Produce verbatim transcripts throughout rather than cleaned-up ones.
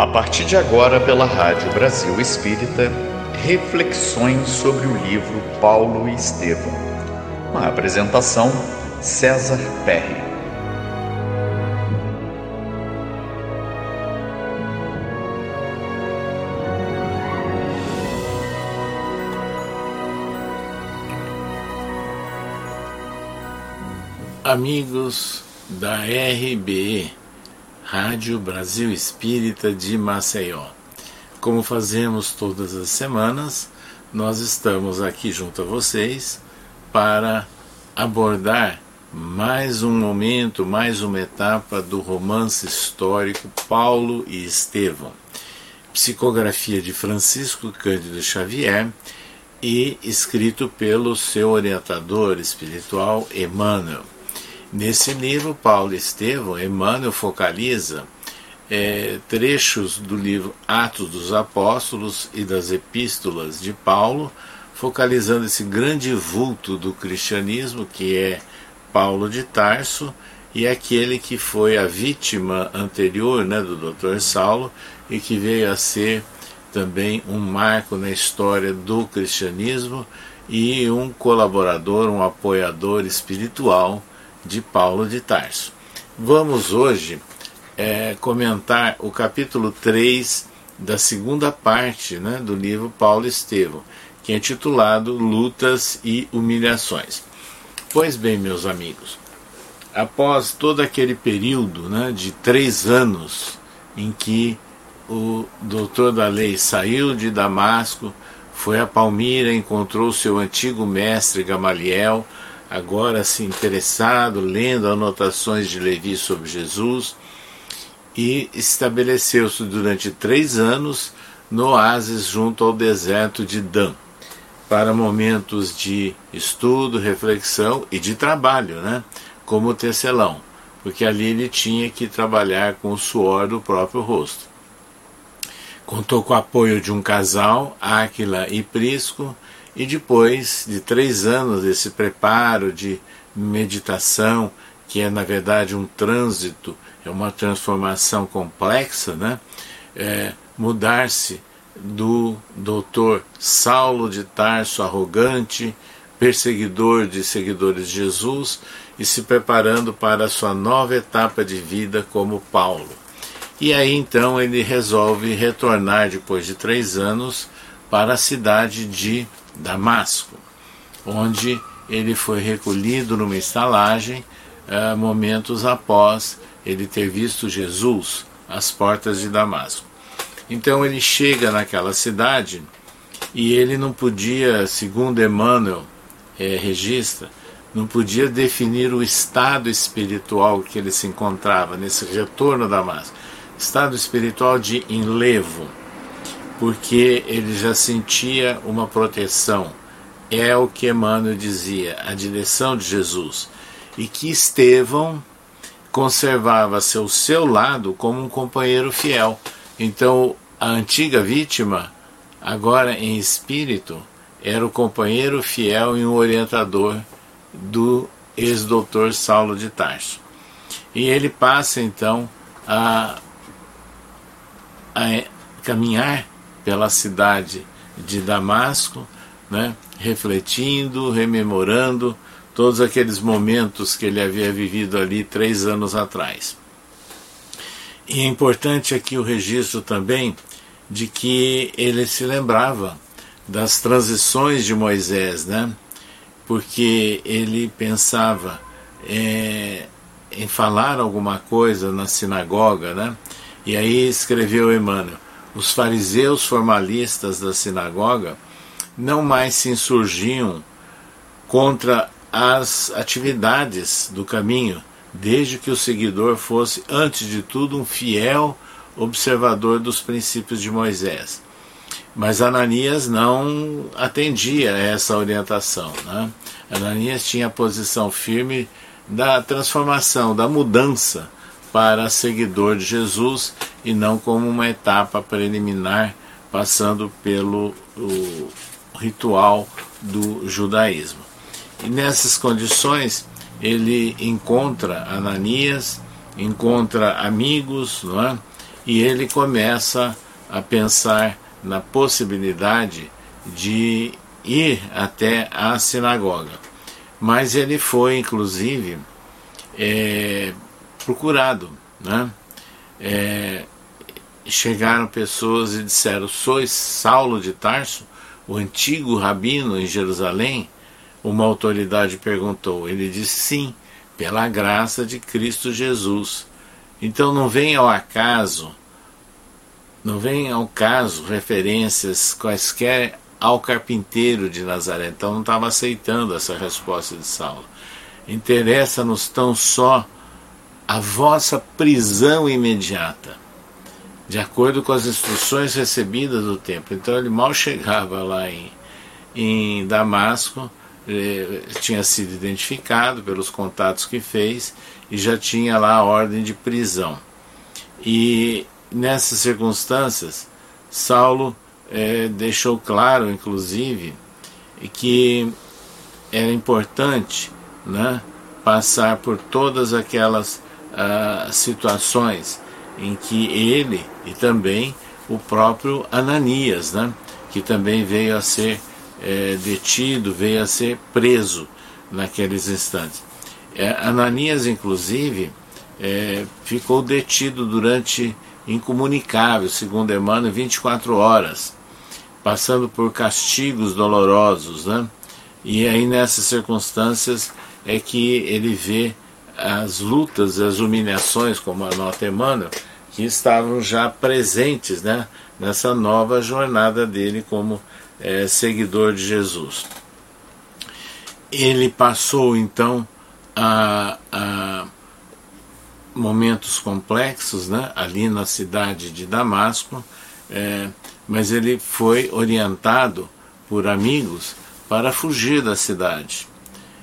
A partir de agora, pela Rádio Brasil Espírita, reflexões sobre o livro Paulo e Estevão. Uma apresentação, César Perri. Amigos da R B E, Rádio Brasil Espírita de Maceió. Como fazemos todas as semanas, nós estamos aqui junto a vocês para abordar mais um momento, mais uma etapa do romance histórico Paulo e Estevão. Psicografia de Francisco Cândido Xavier e escrito pelo seu orientador espiritual Emmanuel. Nesse livro, Paulo e Estevão, Emmanuel focaliza é, trechos do livro Atos dos Apóstolos e das Epístolas de Paulo, focalizando esse grande vulto do cristianismo que é Paulo de Tarso e aquele que foi a vítima anterior, né, do doutor Saulo, e que veio a ser também um marco na história do cristianismo e um colaborador, um apoiador espiritual de Paulo de Tarso. Vamos hoje é, comentar o capítulo três da segunda parte, né, do livro Paulo e Estevão, que é titulado Lutas e Humilhações. Pois bem, meus amigos, após todo aquele período, né, de três anos em que o doutor da lei saiu de Damasco, foi a Palmira, encontrou seu antigo mestre Gamaliel, agora se interessado, lendo anotações de Levi sobre Jesus, e estabeleceu-se durante três anos no oásis junto ao deserto de Dan, para momentos de estudo, reflexão e de trabalho, né, como tecelão, porque ali ele tinha que trabalhar com o suor do próprio rosto. Contou com o apoio de um casal, Áquila e Prisca, e depois de três anos desse preparo de meditação, que é na verdade um trânsito, é uma transformação complexa, né? É, mudar-se do doutor Saulo de Tarso, arrogante, perseguidor de seguidores de Jesus, e se preparando para a sua nova etapa de vida como Paulo. E aí então ele resolve retornar depois de três anos para a cidade de Damasco, onde ele foi recolhido numa estalagem uh, momentos após ele ter visto Jesus às portas de Damasco. Então ele chega naquela cidade e ele não podia, segundo Emmanuel é, registra, não podia definir o estado espiritual que ele se encontrava nesse retorno a Damasco, estado espiritual de enlevo, porque ele já sentia uma proteção, é o que Emmanuel dizia, a direção de Jesus, e que Estevão conservava-se ao seu lado como um companheiro fiel. Então a antiga vítima, agora em espírito, era o companheiro fiel e um orientador do ex-doutor Saulo de Tarso. E ele passa então a, a caminhar pela cidade de Damasco, né, refletindo, rememorando todos aqueles momentos que ele havia vivido ali três anos atrás. E é importante aqui o registro também de que ele se lembrava das transições de Moisés, né, porque ele pensava é, em falar alguma coisa na sinagoga, né, e aí escreveu Emmanuel: os fariseus formalistas da sinagoga não mais se insurgiam contra as atividades do caminho, desde que o seguidor fosse, antes de tudo, um fiel observador dos princípios de Moisés. Mas Ananias não atendia a essa orientação, né? Ananias tinha a posição firme da transformação, da mudança para seguidor de Jesus, e não como uma etapa preliminar passando pelo o ritual do judaísmo. E nessas condições ele encontra Ananias, encontra amigos, não é? e ele começa a pensar na possibilidade de ir até a sinagoga. Mas ele foi, inclusive, é, procurado, né? É, chegaram pessoas e disseram: sois Saulo de Tarso, o antigo rabino em Jerusalém? Uma autoridade perguntou. Ele disse: sim, pela graça de Cristo Jesus. Então não vem ao acaso, não vem ao caso referências quaisquer ao carpinteiro de Nazaré. Então não estava aceitando essa resposta de Saulo. Interessa-nos tão só a vossa prisão imediata, de acordo com as instruções recebidas do templo. Então ele mal chegava lá em, em Damasco, tinha sido identificado pelos contatos que fez e já tinha lá a ordem de prisão. E nessas circunstâncias, Saulo eh, deixou claro, inclusive, que era importante, né, passar por todas aquelas ah, situações em que ele e também o próprio Ananias, né, que também veio a ser é, detido, veio a ser preso naqueles instantes. É, Ananias, inclusive, é, ficou detido durante, incomunicável, segundo Emmanuel, vinte e quatro horas, passando por castigos dolorosos, né? E aí nessas circunstâncias é que ele vê as lutas, as humilhações, como anota Emmanuel, que estavam já presentes, né, nessa nova jornada dele como é, seguidor de Jesus. Ele passou então a, a momentos complexos, né, ali na cidade de Damasco, é, mas ele foi orientado por amigos para fugir da cidade,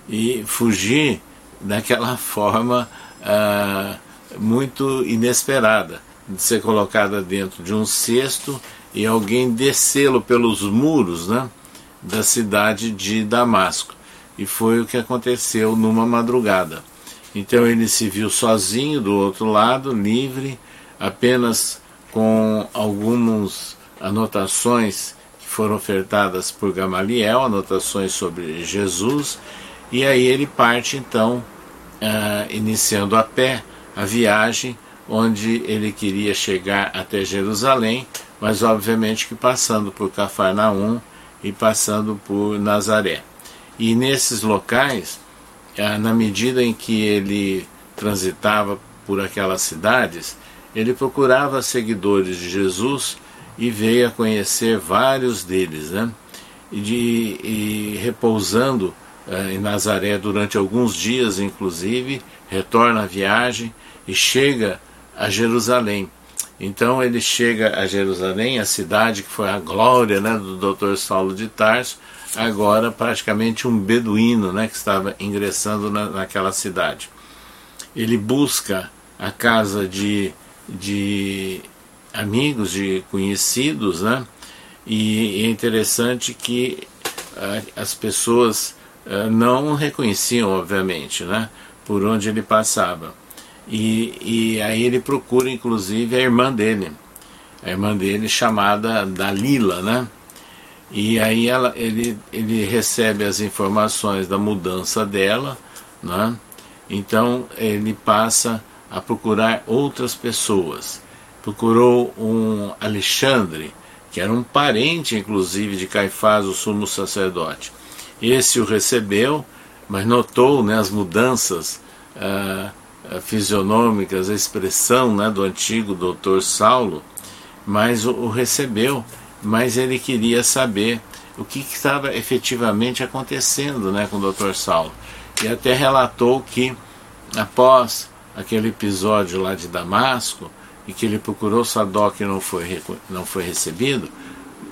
e fugir daquela forma ah, muito inesperada, de ser colocada dentro de um cesto e alguém descê-lo pelos muros, né, da cidade de Damasco. E foi o que aconteceu numa madrugada. Então ele se viu sozinho do outro lado, livre, apenas com algumas anotações que foram ofertadas por Gamaliel, anotações sobre Jesus. E aí ele parte então, uh, iniciando a pé a viagem, onde ele queria chegar até Jerusalém, mas obviamente que passando por Cafarnaum e passando por Nazaré. E nesses locais, uh, na medida em que ele transitava por aquelas cidades, ele procurava seguidores de Jesus e veio a conhecer vários deles, né? E, de, e repousando em Nazaré durante alguns dias, inclusive, retorna à viagem e chega a Jerusalém. Então ele chega a Jerusalém, a cidade que foi a glória, né, do doutor Saulo de Tarso, agora praticamente um beduíno, né, que estava ingressando na, naquela cidade. Ele busca a casa de, de amigos, de conhecidos, né, e é interessante que a, as pessoas não o reconheciam, obviamente, né, por onde ele passava. E, e aí ele procura, inclusive, a irmã dele, a irmã dele chamada Dalila, né? E aí ela, ele, ele recebe as informações da mudança dela, né? Então ele passa a procurar outras pessoas. Procurou um Alexandre, que era um parente, inclusive, de Caifás, o sumo sacerdote. Esse o recebeu, mas notou, né, as mudanças ah, fisionômicas, a expressão, né, do antigo doutor Saulo, mas o, o recebeu, mas ele queria saber o que estava efetivamente acontecendo, né, com o doutor Saulo. E até relatou que após aquele episódio lá de Damasco, e que ele procurou Sadoque e não foi, não foi recebido,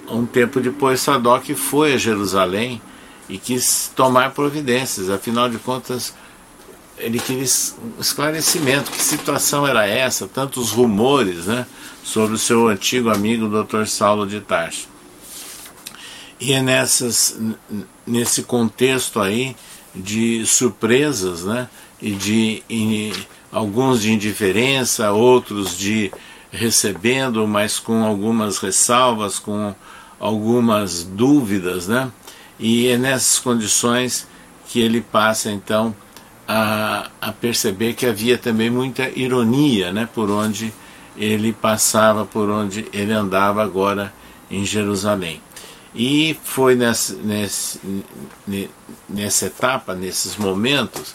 um tempo depois Sadoque foi a Jerusalém e quis tomar providências. Afinal de contas, ele queria um esclarecimento, que situação era essa, tantos rumores, né, sobre o seu antigo amigo doutor Saulo de Tarso. E é nessas, nesse contexto aí de surpresas, né, e de e, alguns de indiferença, outros de recebendo, mas com algumas ressalvas, com algumas dúvidas, né? E é nessas condições que ele passa então a, a perceber que havia também muita ironia, né? Por onde ele passava, por onde ele andava agora em Jerusalém. E foi nessa, nessa, nessa etapa, nesses momentos,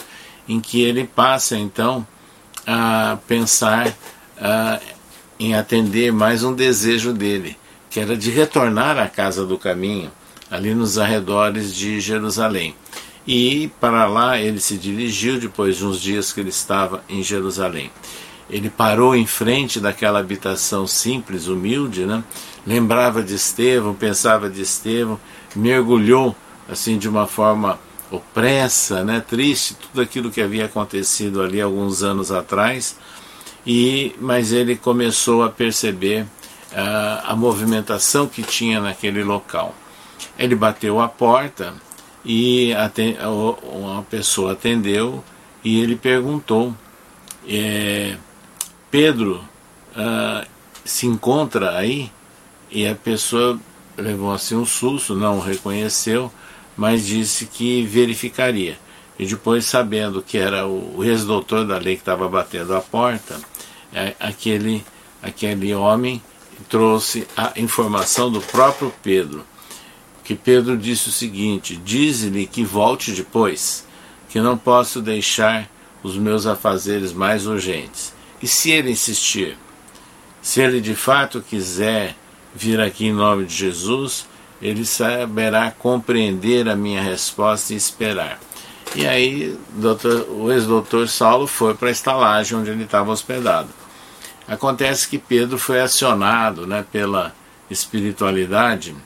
em que ele passa então a pensar a, em atender mais um desejo dele, que era de retornar à casa do caminho, ali nos arredores de Jerusalém. E para lá ele se dirigiu depois de uns dias que ele estava em Jerusalém. Ele parou em frente daquela habitação simples, humilde, né? Lembrava de Estevão, pensava de Estevão, mergulhou assim de uma forma opressa, né? Triste, tudo aquilo que havia acontecido ali alguns anos atrás. E, mas ele começou a perceber uh, a movimentação que tinha naquele local. Ele bateu a porta e atend... uma pessoa atendeu e ele perguntou: é, Pedro, uh, se encontra aí? E a pessoa levou assim um susto, não o reconheceu, mas disse que verificaria. E depois, sabendo que era o ex-doutor da lei que estava batendo a porta, é, aquele, aquele homem trouxe a informação do próprio Pedro, que Pedro disse o seguinte: dize-lhe que volte depois, que não posso deixar os meus afazeres mais urgentes. E se ele insistir, se ele de fato quiser vir aqui em nome de Jesus, ele saberá compreender a minha resposta e esperar. E aí doutor, o ex-doutor Saulo foi para a estalagem onde ele estava hospedado. Acontece que Pedro foi acionado, né, pela espiritualidade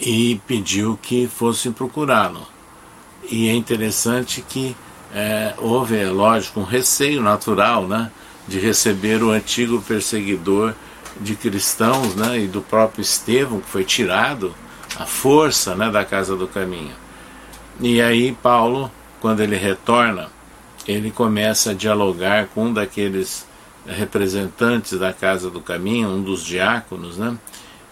e pediu que fossem procurá-lo. E é interessante que é, houve, é lógico, um receio natural, né, de receber o antigo perseguidor de cristãos, né, e do próprio Estevão, que foi tirado à força, né, da casa do caminho. E aí Paulo, quando ele retorna, ele começa a dialogar com um daqueles representantes da casa do caminho, um dos diáconos, né,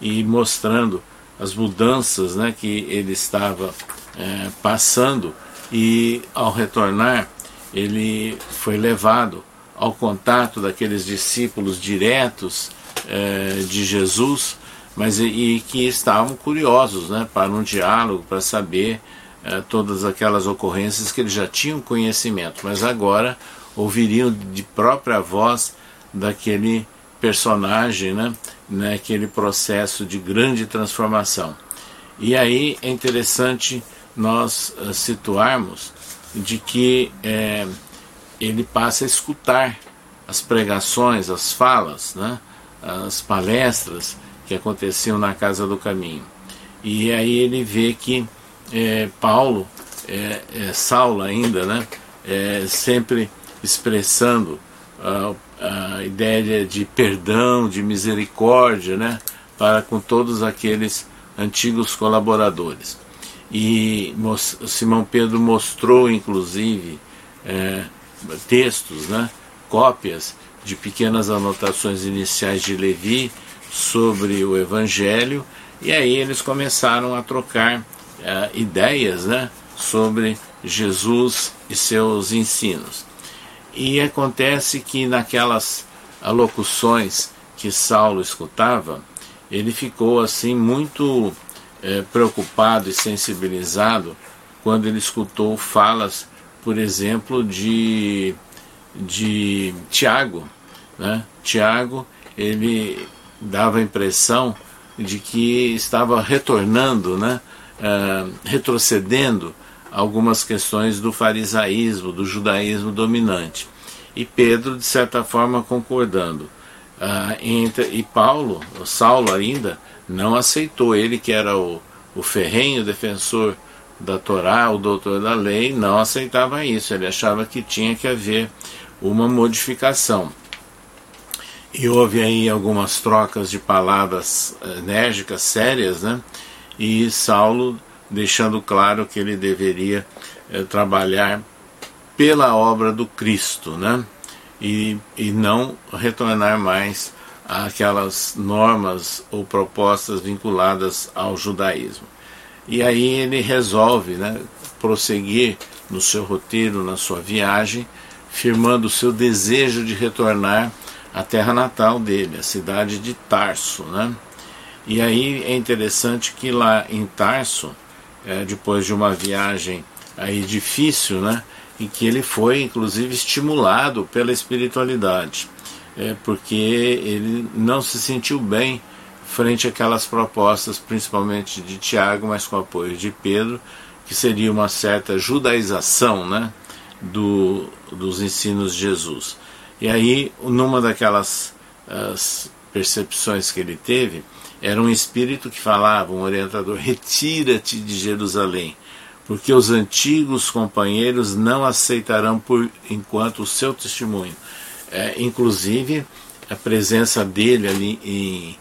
e mostrando as mudanças, né, que ele estava é, passando. E ao retornar, ele foi levado ao contato daqueles discípulos diretos é, de Jesus, mas, e que estavam curiosos, né, para um diálogo, para saber é, todas aquelas ocorrências que eles já tinham conhecimento, mas agora ouviriam de própria voz daquele personagem, né, naquele processo de grande transformação. E aí é interessante nós situarmos de que é, ele passa a escutar as pregações, as falas, né, as palestras que aconteciam na Casa do Caminho. E aí ele vê que é, Paulo, é, é, Saulo ainda, né, é, sempre expressando uh, a ideia de perdão, de misericórdia, né, para com todos aqueles antigos colaboradores. E Simão Pedro mostrou inclusive é, textos, né, cópias de pequenas anotações iniciais de Levi sobre o Evangelho, e aí eles começaram a trocar é, ideias, né, sobre Jesus e seus ensinos. E acontece que naquelas alocuções que Saulo escutava, ele ficou assim muito é, preocupado e sensibilizado quando ele escutou falas, por exemplo, de, de Tiago, né? Tiago, ele dava a impressão de que estava retornando, né? uh, retrocedendo algumas questões do farisaísmo, do judaísmo dominante. E Pedro, de certa forma, concordando. Ah, entre, e Paulo, o Saulo ainda, não aceitou. Ele, que era o, o ferrenho defensor da Torá, o doutor da lei, não aceitava isso. Ele achava que tinha que haver uma modificação. E houve aí algumas trocas de palavras enérgicas, sérias, né? E Saulo deixando claro que ele deveria é, trabalhar pela obra do Cristo, né? e, e não retornar mais àquelas normas ou propostas vinculadas ao judaísmo. E aí ele resolve, né, prosseguir no seu roteiro, na sua viagem, firmando o seu desejo de retornar à terra natal dele, a cidade de Tarso, né? E aí é interessante que lá em Tarso, é, depois de uma viagem aí difícil, né, em que ele foi inclusive estimulado pela espiritualidade, é, porque ele não se sentiu bem frente àquelas propostas, principalmente de Tiago, mas com o apoio de Pedro, que seria uma certa judaização, né, do, dos ensinos de Jesus. E aí, numa daquelas as percepções que ele teve, era um espírito que falava, um orientador: retira-te de Jerusalém, porque os antigos companheiros não aceitarão por enquanto o seu testemunho. É, inclusive, a presença dele ali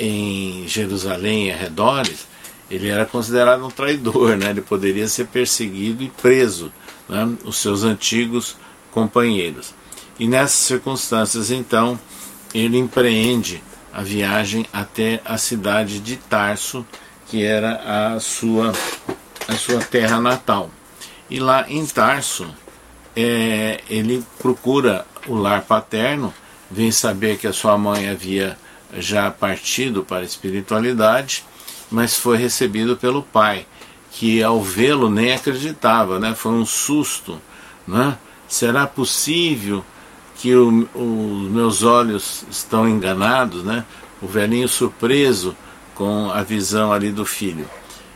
em, em Jerusalém e arredores, ele era considerado um traidor, né? Ele poderia ser perseguido e preso, né? Os seus antigos companheiros. E nessas circunstâncias, então, ele empreende a viagem até a cidade de Tarso, que era a sua, a sua terra natal. E lá em Tarso, é, ele procura o lar paterno, vem saber que a sua mãe havia já partido para a espiritualidade, mas foi recebido pelo pai, que ao vê-lo nem acreditava, né? Foi um susto, né? Será possível que os meus olhos estão enganados, né? O velhinho surpreso com a visão ali do filho.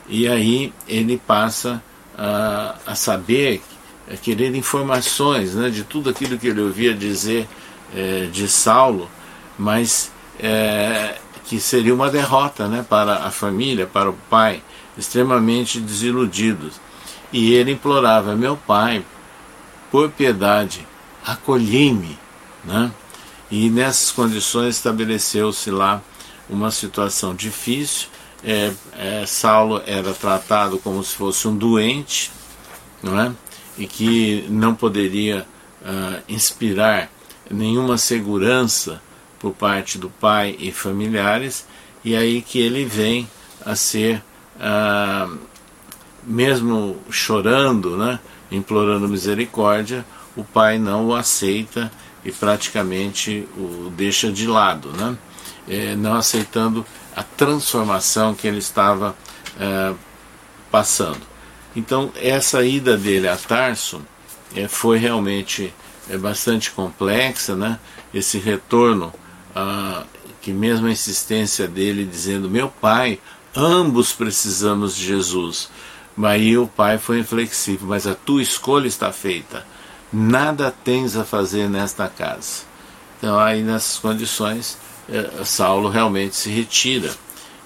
E aí ele passa a, a saber, a querer informações, né, de tudo aquilo que ele ouvia dizer é, de Saulo, mas é, que seria uma derrota, né, para a família, para o pai, extremamente desiludidos. E ele implorava: meu pai, por piedade, acolhi-me, né? E nessas condições estabeleceu-se lá uma situação difícil. É, é, Saulo era tratado como se fosse um doente, não é? E que não poderia uh, inspirar nenhuma segurança por parte do pai e familiares. E aí que ele vem a ser, uh, mesmo chorando, né, implorando misericórdia, o pai não o aceita e praticamente o deixa de lado, né? É, não aceitando a transformação que ele estava é, passando. Então essa ida dele a Tarso é, foi realmente é, bastante complexa, né? Esse retorno, ah, que mesmo a insistência dele dizendo: meu pai, ambos precisamos de Jesus. Mas aí o pai foi inflexível: mas a tua escolha está feita, nada tens a fazer nesta casa. Então aí nessas condições, eh, Saulo realmente se retira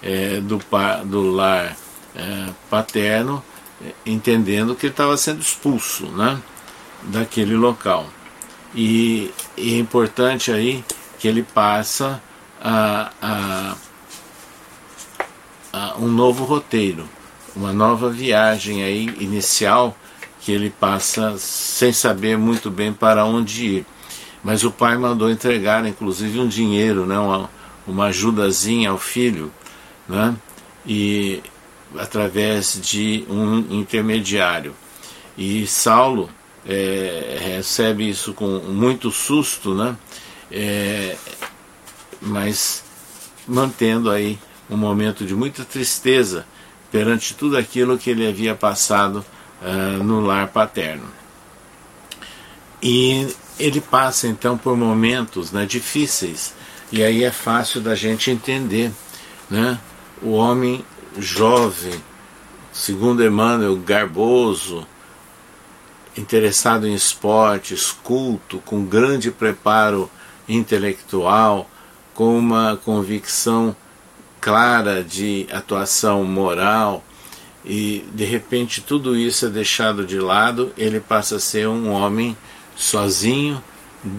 eh, do, pa, do lar eh, paterno, eh, entendendo que ele estava sendo expulso, né, daquele local. E, e é importante aí que ele passa a, a, a um novo roteiro, uma nova viagem aí inicial, que ele passa sem saber muito bem para onde ir. Mas o pai mandou entregar, inclusive, um dinheiro, né, uma, uma ajudazinha ao filho, né, e, através de um intermediário. E Saulo é, recebe isso com muito susto, né, é, mas mantendo aí um momento de muita tristeza perante tudo aquilo que ele havia passado Uh, no lar paterno. E ele passa então por momentos, né, difíceis. E aí é fácil da gente entender, né? O homem jovem, segundo Emmanuel, garboso, interessado em esportes, culto, com grande preparo intelectual, com uma convicção clara de atuação moral, e de repente tudo isso é deixado de lado. Ele passa a ser um homem sozinho,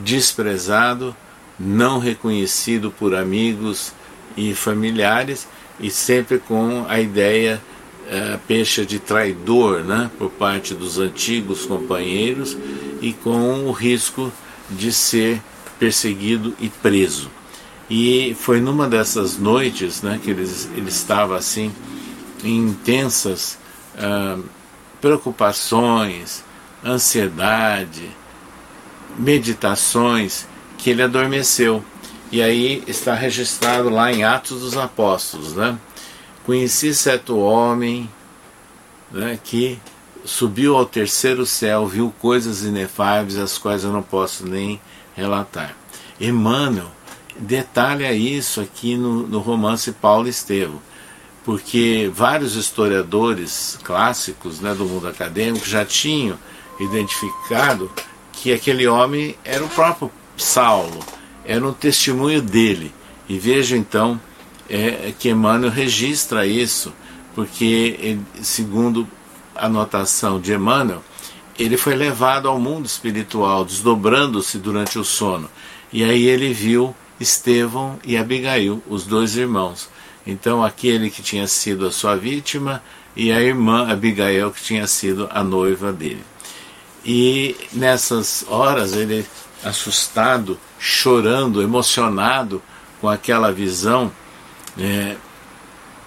desprezado, não reconhecido por amigos e familiares, e sempre com a ideia é, pecha de traidor, né, por parte dos antigos companheiros, e com o risco de ser perseguido e preso. E foi numa dessas noites, né, que ele, ele estava assim, em intensas ah, preocupações, ansiedade, meditações, que ele adormeceu. E aí está registrado lá em Atos dos Apóstolos, né? Conheci certo homem, né, que subiu ao terceiro céu, viu coisas inefáveis, as quais eu não posso nem relatar. Emmanuel detalha isso aqui no, no romance Paulo e Estevão, porque vários historiadores clássicos, né, do mundo acadêmico já tinham identificado que aquele homem era o próprio Saulo, era um testemunho dele. E veja então é, que Emmanuel registra isso, porque ele, segundo a anotação de Emmanuel, ele foi levado ao mundo espiritual, desdobrando-se durante o sono. E aí ele viu Estevão e Abigail, os dois irmãos. Então aquele que tinha sido a sua vítima e a irmã Abigail que tinha sido a noiva dele. E nessas horas ele, assustado, chorando, emocionado com aquela visão, é,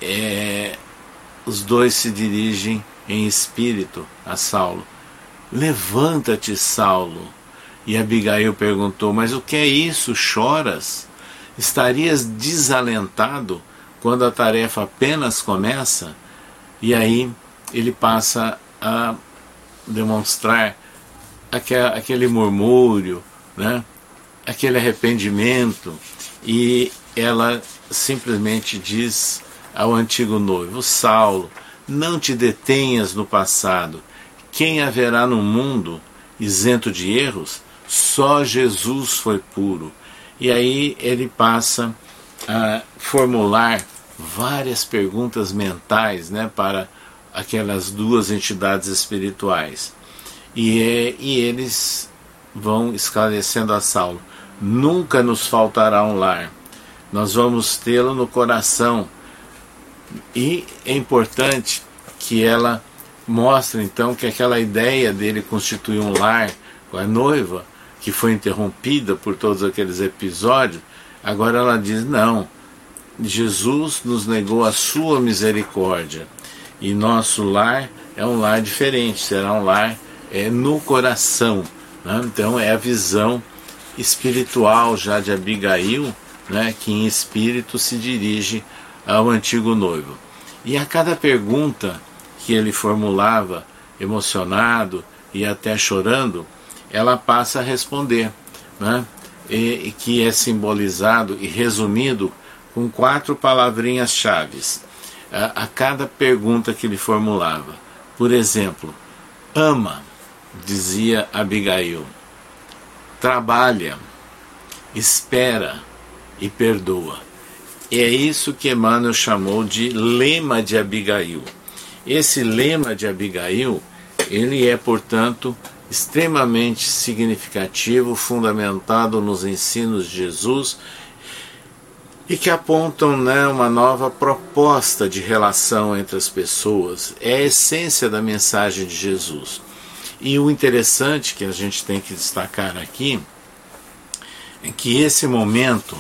é, os dois se dirigem em espírito a Saulo. Levanta-te, Saulo. E Abigail perguntou, mas o que é isso? Choras? Estarias desalentado quando a tarefa apenas começa? E aí ele passa a demonstrar aquele murmúrio, né? Aquele arrependimento, e ela simplesmente diz ao antigo noivo, Saulo, não te detenhas no passado, quem haverá no mundo isento de erros? Só Jesus foi puro. E aí ele passa a formular várias perguntas mentais, né, para aquelas duas entidades espirituais, e, é, e eles vão esclarecendo a Saulo. Nunca nos faltará um lar, nós vamos tê-lo no coração. E é importante que ela mostre então que aquela ideia dele constituir um lar com a noiva, que foi interrompida por todos aqueles episódios, agora ela diz, não, Jesus nos negou a sua misericórdia, e nosso lar é um lar diferente, será um lar é, no coração, né? Então é a visão espiritual já de Abigail, né, que em espírito se dirige ao antigo noivo. E a cada pergunta que ele formulava, emocionado e até chorando, ela passa a responder, né, e, e que é simbolizado e resumido com quatro palavrinhas chaves a, a cada pergunta que ele formulava. Por exemplo, ama, dizia Abigail, trabalha, espera e perdoa. E é isso que Emmanuel chamou de lema de Abigail. Esse lema de Abigail, ele é, portanto, extremamente significativo, fundamentado nos ensinos de Jesus, e que apontam, né, uma nova proposta de relação entre as pessoas. É a essência da mensagem de Jesus. E o interessante que a gente tem que destacar aqui é que esse momento,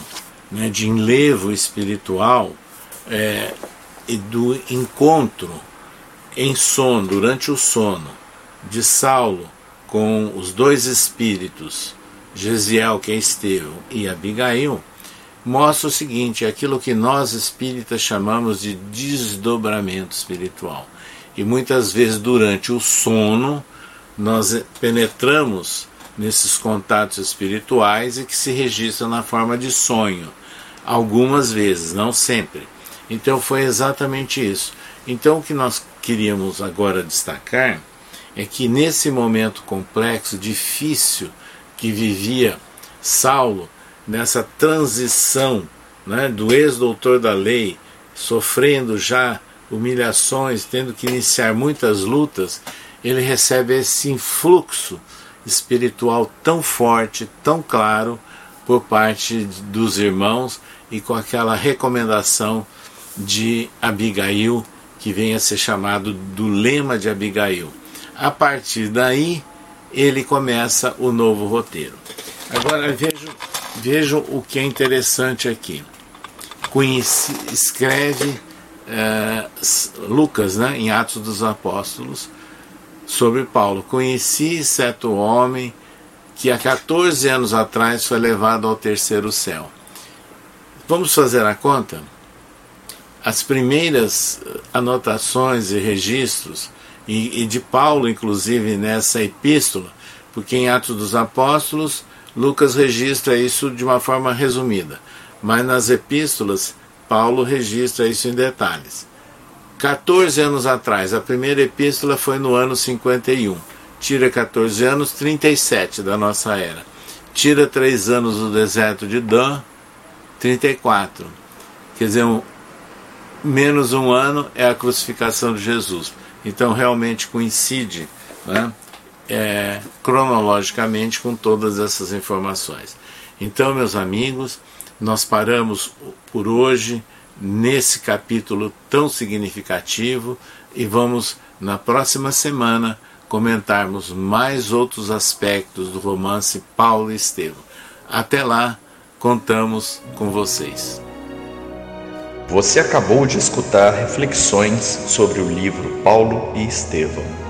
né, de enlevo espiritual é, e do encontro em sono, durante o sono, de Saulo com os dois espíritos, Gesiel, que é Estevão, e Abigail, mostra o seguinte, aquilo que nós espíritas chamamos de desdobramento espiritual. E muitas vezes durante o sono nós penetramos nesses contatos espirituais e que se registram na forma de sonho, algumas vezes, não sempre. Então foi exatamente isso. Então o que nós queríamos agora destacar é que nesse momento complexo, difícil, que vivia Saulo, nessa transição, né, do ex-doutor da lei, sofrendo já humilhações, tendo que iniciar muitas lutas, ele recebe esse influxo espiritual tão forte, tão claro, por parte dos irmãos, e com aquela recomendação de Abigail, que vem a ser chamado do lema de Abigail. A partir daí, ele começa o novo roteiro. Agora vejam, vejam o que é interessante aqui. Conhece, escreve é, Lucas, né, em Atos dos Apóstolos, sobre Paulo. Conheci certo homem que há quatorze anos atrás foi levado ao terceiro céu. Vamos fazer a conta? As primeiras anotações e registros, e, e de Paulo inclusive nessa epístola, porque em Atos dos Apóstolos, Lucas registra isso de uma forma resumida, mas nas epístolas, Paulo registra isso em detalhes. quatorze anos atrás, a primeira epístola foi no ano cinquenta e um. Tira quatorze anos, trinta e sete da nossa era. Tira três anos do deserto de Dan, trinta e quatro. Quer dizer, um, menos um ano é a crucificação de Jesus. Então realmente coincide, né, é, cronologicamente com todas essas informações. Então, meus amigos, nós paramos por hoje nesse capítulo tão significativo e vamos, na próxima semana, comentarmos mais outros aspectos do romance Paulo e Estevão. Até lá, contamos com vocês. Você acabou de escutar reflexões sobre o livro Paulo e Estevão.